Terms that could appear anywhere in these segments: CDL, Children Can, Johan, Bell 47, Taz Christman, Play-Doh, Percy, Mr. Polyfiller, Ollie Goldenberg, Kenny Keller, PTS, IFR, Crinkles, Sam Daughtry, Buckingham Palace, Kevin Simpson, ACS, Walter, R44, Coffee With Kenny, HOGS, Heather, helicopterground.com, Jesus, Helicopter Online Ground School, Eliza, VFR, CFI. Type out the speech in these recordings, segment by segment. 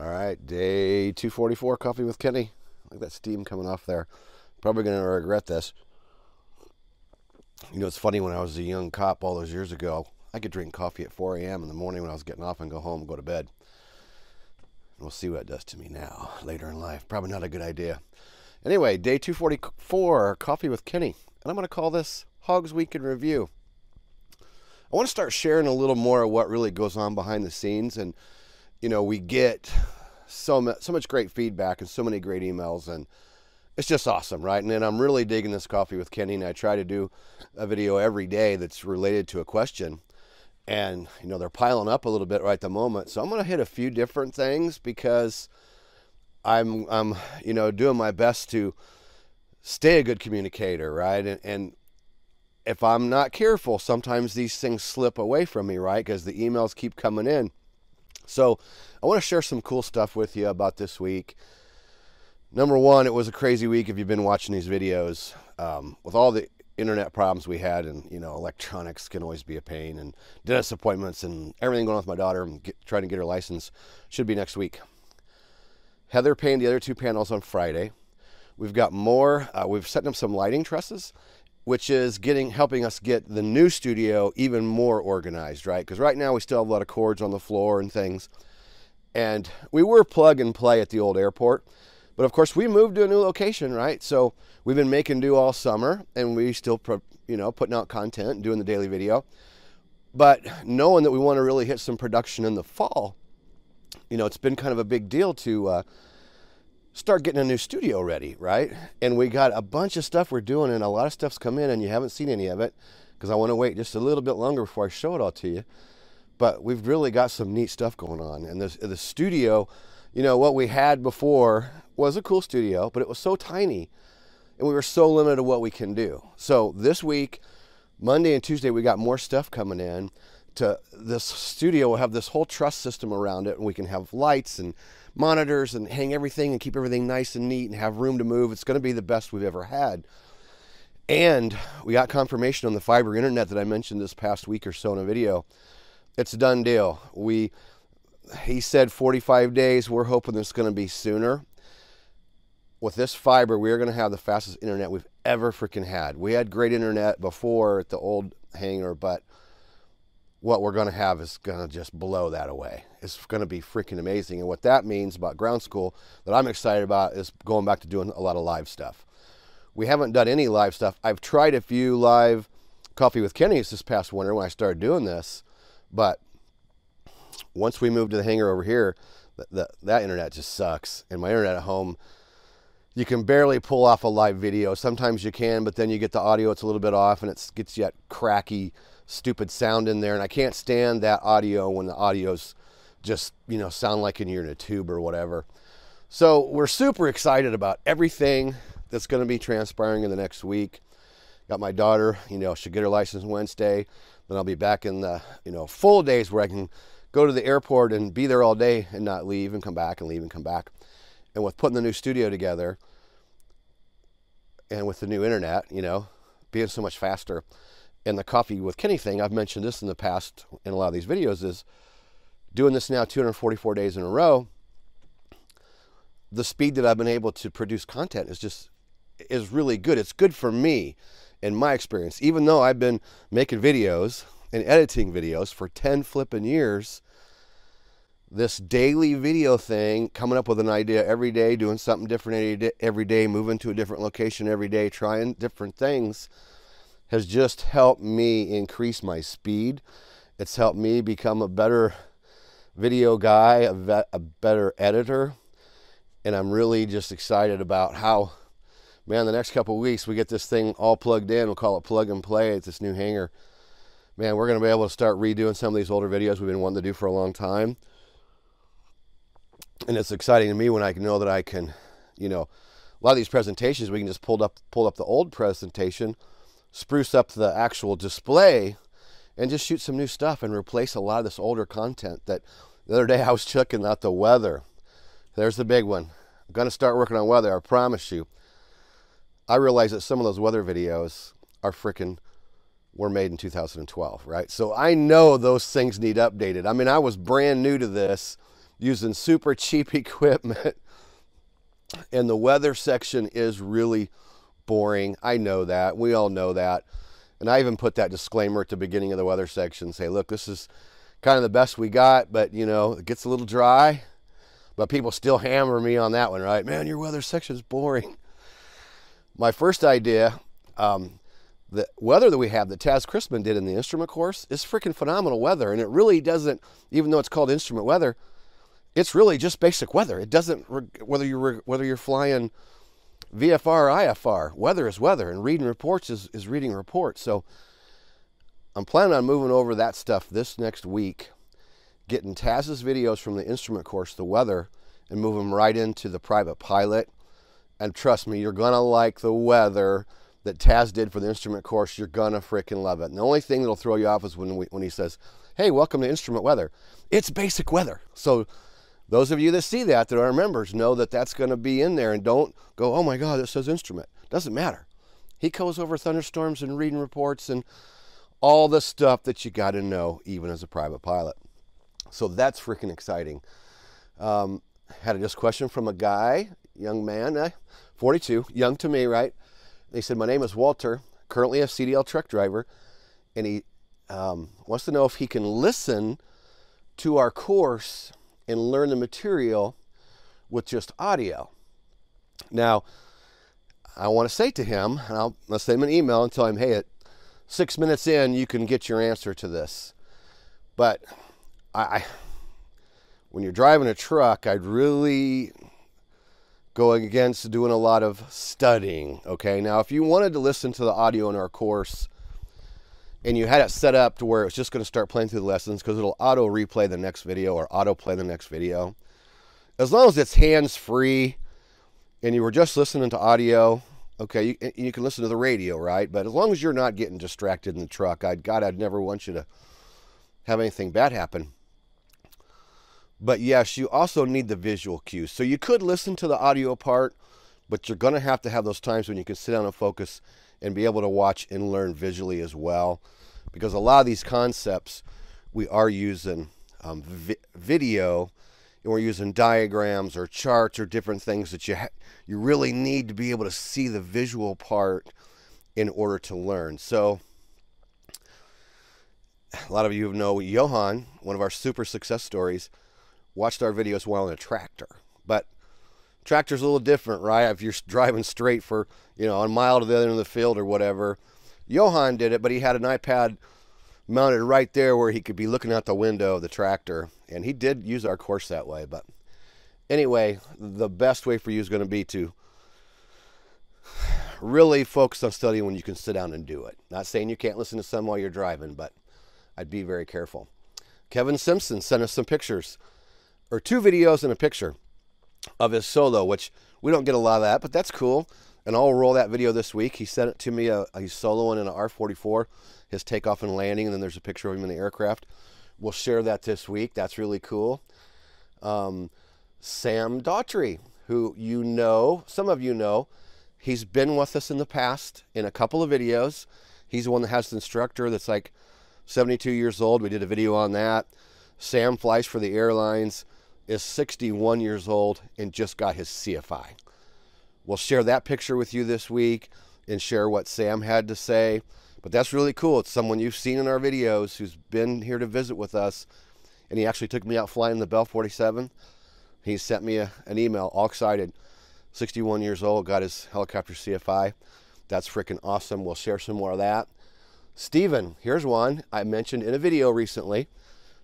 All right, day 244, Coffee with Kenny. I like that steam coming off there. Probably going to regret this. You know, it's funny, when I was a young cop all those years ago, I could drink coffee at 4 a.m. in the morning when I was getting off and go home and go to bed. We'll see what it does to me now, later in life. Probably not a good idea. Anyway, day 244, Coffee with Kenny. And I'm going to call this HOGS Week in Review. I want to start sharing a little more of what really goes on behind the scenes. And, you know, we get so much great feedback and so many great emails, and it's just awesome, right? And then I'm really digging this Coffee with Kenny, and I try to do a video every day that's related to a question. And, you know, they're piling up a little bit right at the moment. So I'm going to hit a few different things because I'm you know, doing my best to stay a good communicator, right? And if I'm not careful, sometimes these things slip away from me, right? Because the emails keep coming in. So I want to share some cool stuff with you about this week. Number one, it was a crazy week if you've been watching these videos. With all the internet problems we had, and, you know, electronics can always be a pain, and dentist appointments and everything going on with my daughter, and trying to get her license. Should be next week. Heather painted the other two panels on Friday. We've got more. We've set up some lighting trusses, which is helping us get the new studio even more organized, right? Because right now we still have a lot of cords on the floor and things. And we were plug and play at the old airport. But of course, we moved to a new location, right? So we've been making do all summer, and we still, you know, putting out content and doing the daily video. But knowing that we want to really hit some production in the fall, you know, it's been kind of a big deal to start getting a new studio ready, right? And we got a bunch of stuff we're doing, and a lot of stuff's come in, and you haven't seen any of it because I want to wait just a little bit longer before I show it all to you. But we've really got some neat stuff going on, and the studio. You know, what we had before was a cool studio, but it was so tiny, and we were so limited to what we can do. So this week, Monday and Tuesday, we got more stuff coming in. To this studio, we'll have this whole truss system around it, and we can have lights and monitors and hang everything and keep everything nice and neat and have room to move. It's going to be the best we've ever had. And we got confirmation on the fiber internet that I mentioned this past week or so in a video. It's a done deal. He said 45 days. We're hoping it's going to be sooner. With this fiber, we're going to have the fastest internet we've ever freaking had. We had great internet before at the old hangar, but what we're going to have is going to just blow that away. It's going to be freaking amazing. And what that means about ground school that I'm excited about is going back to doing a lot of live stuff. We haven't done any live stuff. I've tried a few live Coffee with Kenny's this past winter when I started doing this, but once we moved to the hangar over here, that internet just sucks. And my internet at home, you can barely pull off a live video. Sometimes you can, but then you get the audio, it's a little bit off, and it gets you that cracky, stupid sound in there. And I can't stand that audio when the audio's just, you know, sound like you're in a tube or whatever. So we're super excited about everything that's going to be transpiring in the next week. Got my daughter, you know, she'll get her license Wednesday. Then I'll be back in the, you know, full days where I can go to the airport and be there all day and not leave, and come back and leave and come back. And with putting the new studio together and with the new internet, you know, being so much faster, and the Coffee with Kenny thing, I've mentioned this in the past in a lot of these videos, is doing this now 244 days in a row. The speed that I've been able to produce content is really good. It's good for me in my experience, even though I've been making videos and editing videos for 10 flipping years. This daily video thing, coming up with an idea every day, doing something different every day, moving to a different location every day, trying different things, has just helped me increase my speed. It's helped me become a better video guy, a better editor. And I'm really just excited about how, man, the next couple of weeks we get this thing all plugged in. We'll call it plug and play at this new hangar. Man, we're going to be able to start redoing some of these older videos we've been wanting to do for a long time. And it's exciting to me when I know that I can, you know, a lot of these presentations, we can just pull up the old presentation, spruce up the actual display, and just shoot some new stuff and replace a lot of this older content. That the other day I was checking out the weather. There's the big one. I'm going to start working on weather, I promise you. I realize that some of those weather videos are freaking were made in 2012, right? So I know those things need updated. I mean, I was brand new to this using super cheap equipment. And the weather section is really boring. I know that. We all know that. And I even put that disclaimer at the beginning of the weather section, say, look, this is kind of the best we got, but you know, it gets a little dry. But people still hammer me on that one, right? Man, your weather section is boring. My first idea, the weather that we have that Taz Christman did in the instrument course is freaking phenomenal weather. And it really doesn't, even though it's called instrument weather, it's really just basic weather. It doesn't, whether you're flying VFR or IFR, weather is weather, and reading reports is reading reports. So I'm planning on moving over that stuff this next week, getting Taz's videos from the instrument course, the weather, and move them right into the private pilot. And trust me, you're gonna like the weather that Taz did for the instrument course. You're gonna freaking love it. And the only thing that'll throw you off is when he says, hey, welcome to instrument weather. It's basic weather. So those of you that see that are members, know that that's gonna be in there, and don't go, oh my God, it says instrument. Doesn't matter. He goes over thunderstorms and reading reports and all the stuff that you gotta know, even as a private pilot. So that's freaking exciting. Had a question from a guy, young man, 42, young to me, right? He said, my name is Walter, currently a CDL truck driver, and he wants to know if he can listen to our course and learn the material with just audio. Now, I want to say to him, and I'll send him an email and tell him, hey, at 6 minutes in, you can get your answer to this. But when you're driving a truck, I'd really go against doing a lot of studying, okay? Now, if you wanted to listen to the audio in our course and you had it set up to where it's just gonna start playing through the lessons, because it'll auto replay the next video or auto play the next video, as long as it's hands-free and you were just listening to audio, okay, you can listen to the radio, right? But as long as you're not getting distracted in the truck, I'd never want you to have anything bad happen. But yes, you also need the visual cues. So you could listen to the audio part, but you're gonna have to have those times when you can sit down and focus and be able to watch and learn visually as well. Because a lot of these concepts, we are using video, and we're using diagrams or charts or different things that you really need to be able to see the visual part in order to learn. So a lot of you know Johan, one of our super success stories, watched our videos while in a tractor. But tractor's a little different, right? If you're driving straight for, you know, a mile to the other end of the field or whatever. Johan did it, but he had an iPad mounted right there where he could be looking out the window of the tractor. And he did use our course that way. But anyway, the best way for you is going to be to really focus on studying when you can sit down and do it. Not saying you can't listen to some while you're driving, but I'd be very careful. Kevin Simpson sent us some pictures, or two videos and a picture of his solo, which we don't get a lot of that, but that's cool. And I'll roll that video this week. He sent it to me, he's soloing in an R44, his takeoff and landing, and then there's a picture of him in the aircraft. We'll share that this week. That's really cool. Sam Daughtry, who you know, some of you know, he's been with us in the past in a couple of videos. He's the one that has the instructor that's like 72 years old. We did a video on that. Sam flies for the airlines, is 61 years old and just got his CFI. We'll share that picture with you this week and share what Sam had to say. But that's really cool. It's someone you've seen in our videos who's been here to visit with us, and he actually took me out flying the Bell 47. He sent me an email all excited, 61 years old, got his helicopter CFI. That's freaking awesome. We'll share some more of that. Steven, here's one I mentioned in a video recently,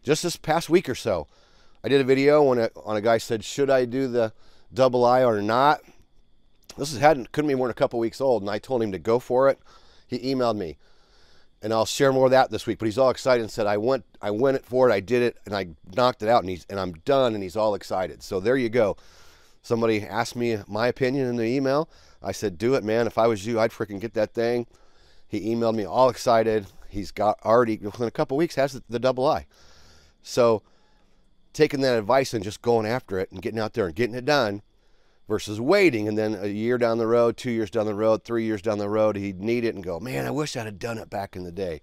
just this past week or so. I did a video on a guy said, should I do the double I or not? This couldn't be more than a couple weeks old, and I told him to go for it. He emailed me, and I'll share more of that this week. But he's all excited and said, I went for it, I did it, and I knocked it out, and I'm done, and he's all excited. So there you go. Somebody asked me my opinion in the email. I said, do it, man. If I was you, I'd freaking get that thing. He emailed me all excited. He's got already, within a couple weeks, has the double I. So taking that advice and just going after it and getting out there and getting it done versus waiting. And then a year down the road, 2 years down the road, 3 years down the road, he'd need it and go, man, I wish I'd have done it back in the day.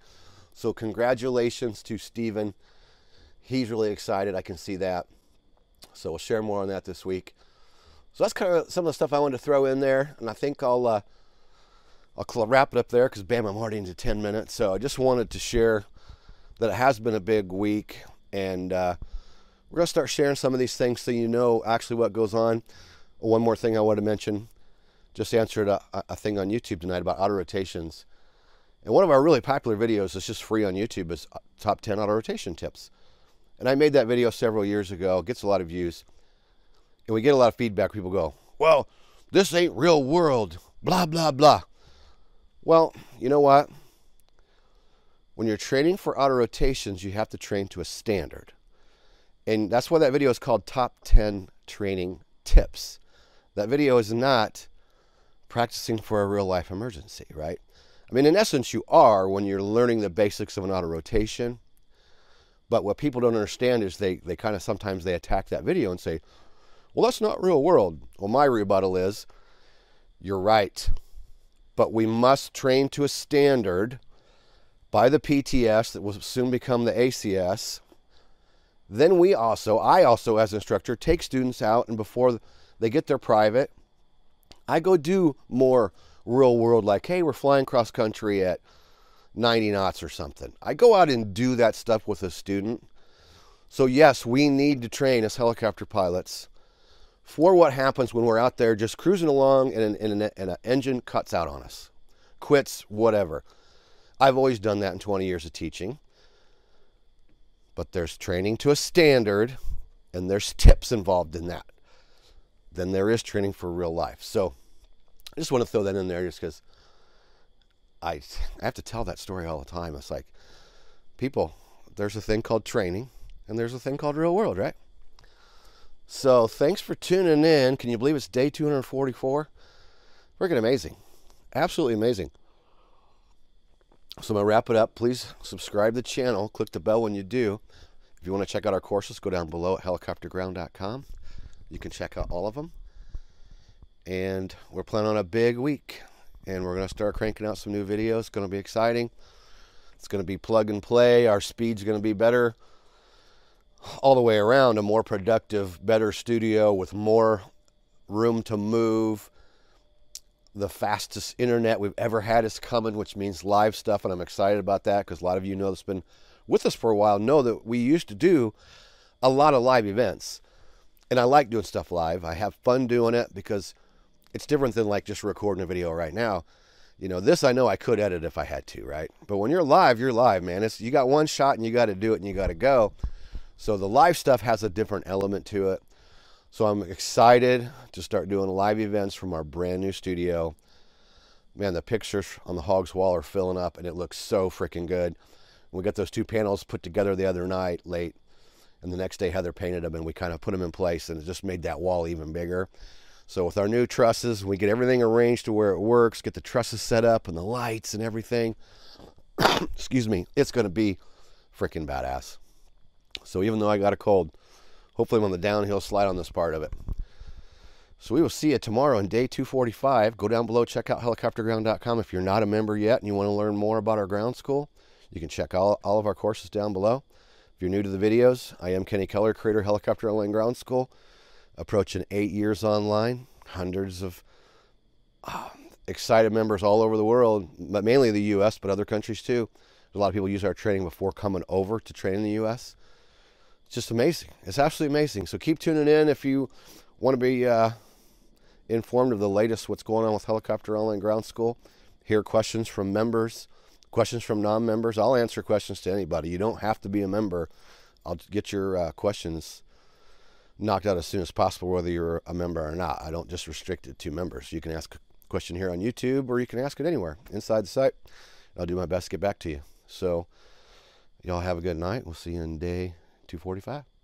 So congratulations to Steven. He's really excited. I can see that. So we'll share more on that this week. So that's kind of some of the stuff I wanted to throw in there, and I think I'll wrap it up there because, bam, I'm already into 10 minutes. So I just wanted to share that it has been a big week, and we're going to start sharing some of these things so you know actually what goes on. One more thing I want to mention, just answered a thing on YouTube tonight about auto rotations. And one of our really popular videos that's just free on YouTube is Top 10 Auto Rotation Tips. And I made that video several years ago. It gets a lot of views. And we get a lot of feedback. People go, well, this ain't real world, blah, blah, blah. Well, you know what? When you're training for auto rotations, you have to train to a standard. And that's why that video is called Top 10 Training Tips. That video is not practicing for a real life emergency, right? I mean, in essence, you are when you're learning the basics of an auto rotation. But what people don't understand is they kind of sometimes they attack that video and say, well, that's not real world. Well, my rebuttal is, you're right. But we must train to a standard by the PTS that will soon become the ACS. Then we also, I also as an instructor, take students out, and before they get their private, I go do more real world, like, hey, we're flying cross country at 90 knots or something. I go out and do that stuff with a student. So yes, we need to train as helicopter pilots for what happens when we're out there just cruising along and an engine cuts out on us, quits, whatever. I've always done that in 20 years of teaching. But there's training to a standard, and there's tips involved in that. Then there is training for real life. So I just want to throw that in there just because I have to tell that story all the time. It's like, people, there's a thing called training, and there's a thing called real world, right? So thanks for tuning in. Can you believe it's day 244? Freaking amazing. Absolutely amazing. So I'm going to wrap it up. Please subscribe to the channel. Click the bell when you do. If you want to check out our courses, go down below at helicopterground.com. You can check out all of them. And we're planning on a big week. And we're going to start cranking out some new videos. It's going to be exciting. It's going to be plug and play. Our speed's going to be better all the way around. A more productive, better studio with more room to move. The fastest internet we've ever had is coming, which means live stuff, and I'm excited about that because a lot of you know that's been with us for a while know that we used to do a lot of live events, and I like doing stuff live. I have fun doing it because it's different than like just recording a video right now. You know, this I know I could edit if I had to, right? But when you're live, man. It's, you got one shot and you got to do it and you got to go. So the live stuff has a different element to it. So I'm excited to start doing live events from our brand new studio. Man, the pictures on the HOGS wall are filling up, and it looks so freaking good. We got those two panels put together the other night late, and the next day Heather painted them, and we kind of put them in place, and it just made that wall even bigger. So with our new trusses, we get everything arranged to where it works, get the trusses set up and the lights and everything. Excuse me. It's going to be freaking badass. So even though I got a cold, hopefully I'm on the downhill slide on this part of it. So we will see you tomorrow on day 245. Go down below, check out helicopterground.com. If you're not a member yet and you want to learn more about our ground school, you can check all of our courses down below. If you're new to the videos, I am Kenny Keller, creator of Helicopter Online Ground School. Approaching 8 years online, hundreds of excited members all over the world, but mainly the U.S., but other countries too. A lot of people use our training before coming over to train in the U.S., It's just amazing. It's absolutely amazing. So keep tuning in if you want to be informed of the latest what's going on with Helicopter Online Ground School. Hear questions from members, questions from non-members. I'll answer questions to anybody. You don't have to be a member. I'll get your questions knocked out as soon as possible, whether you're a member or not. I don't just restrict it to members. You can ask a question here on YouTube, or you can ask it anywhere inside the site. I'll do my best to get back to you. So y'all have a good night. We'll see you in day 245.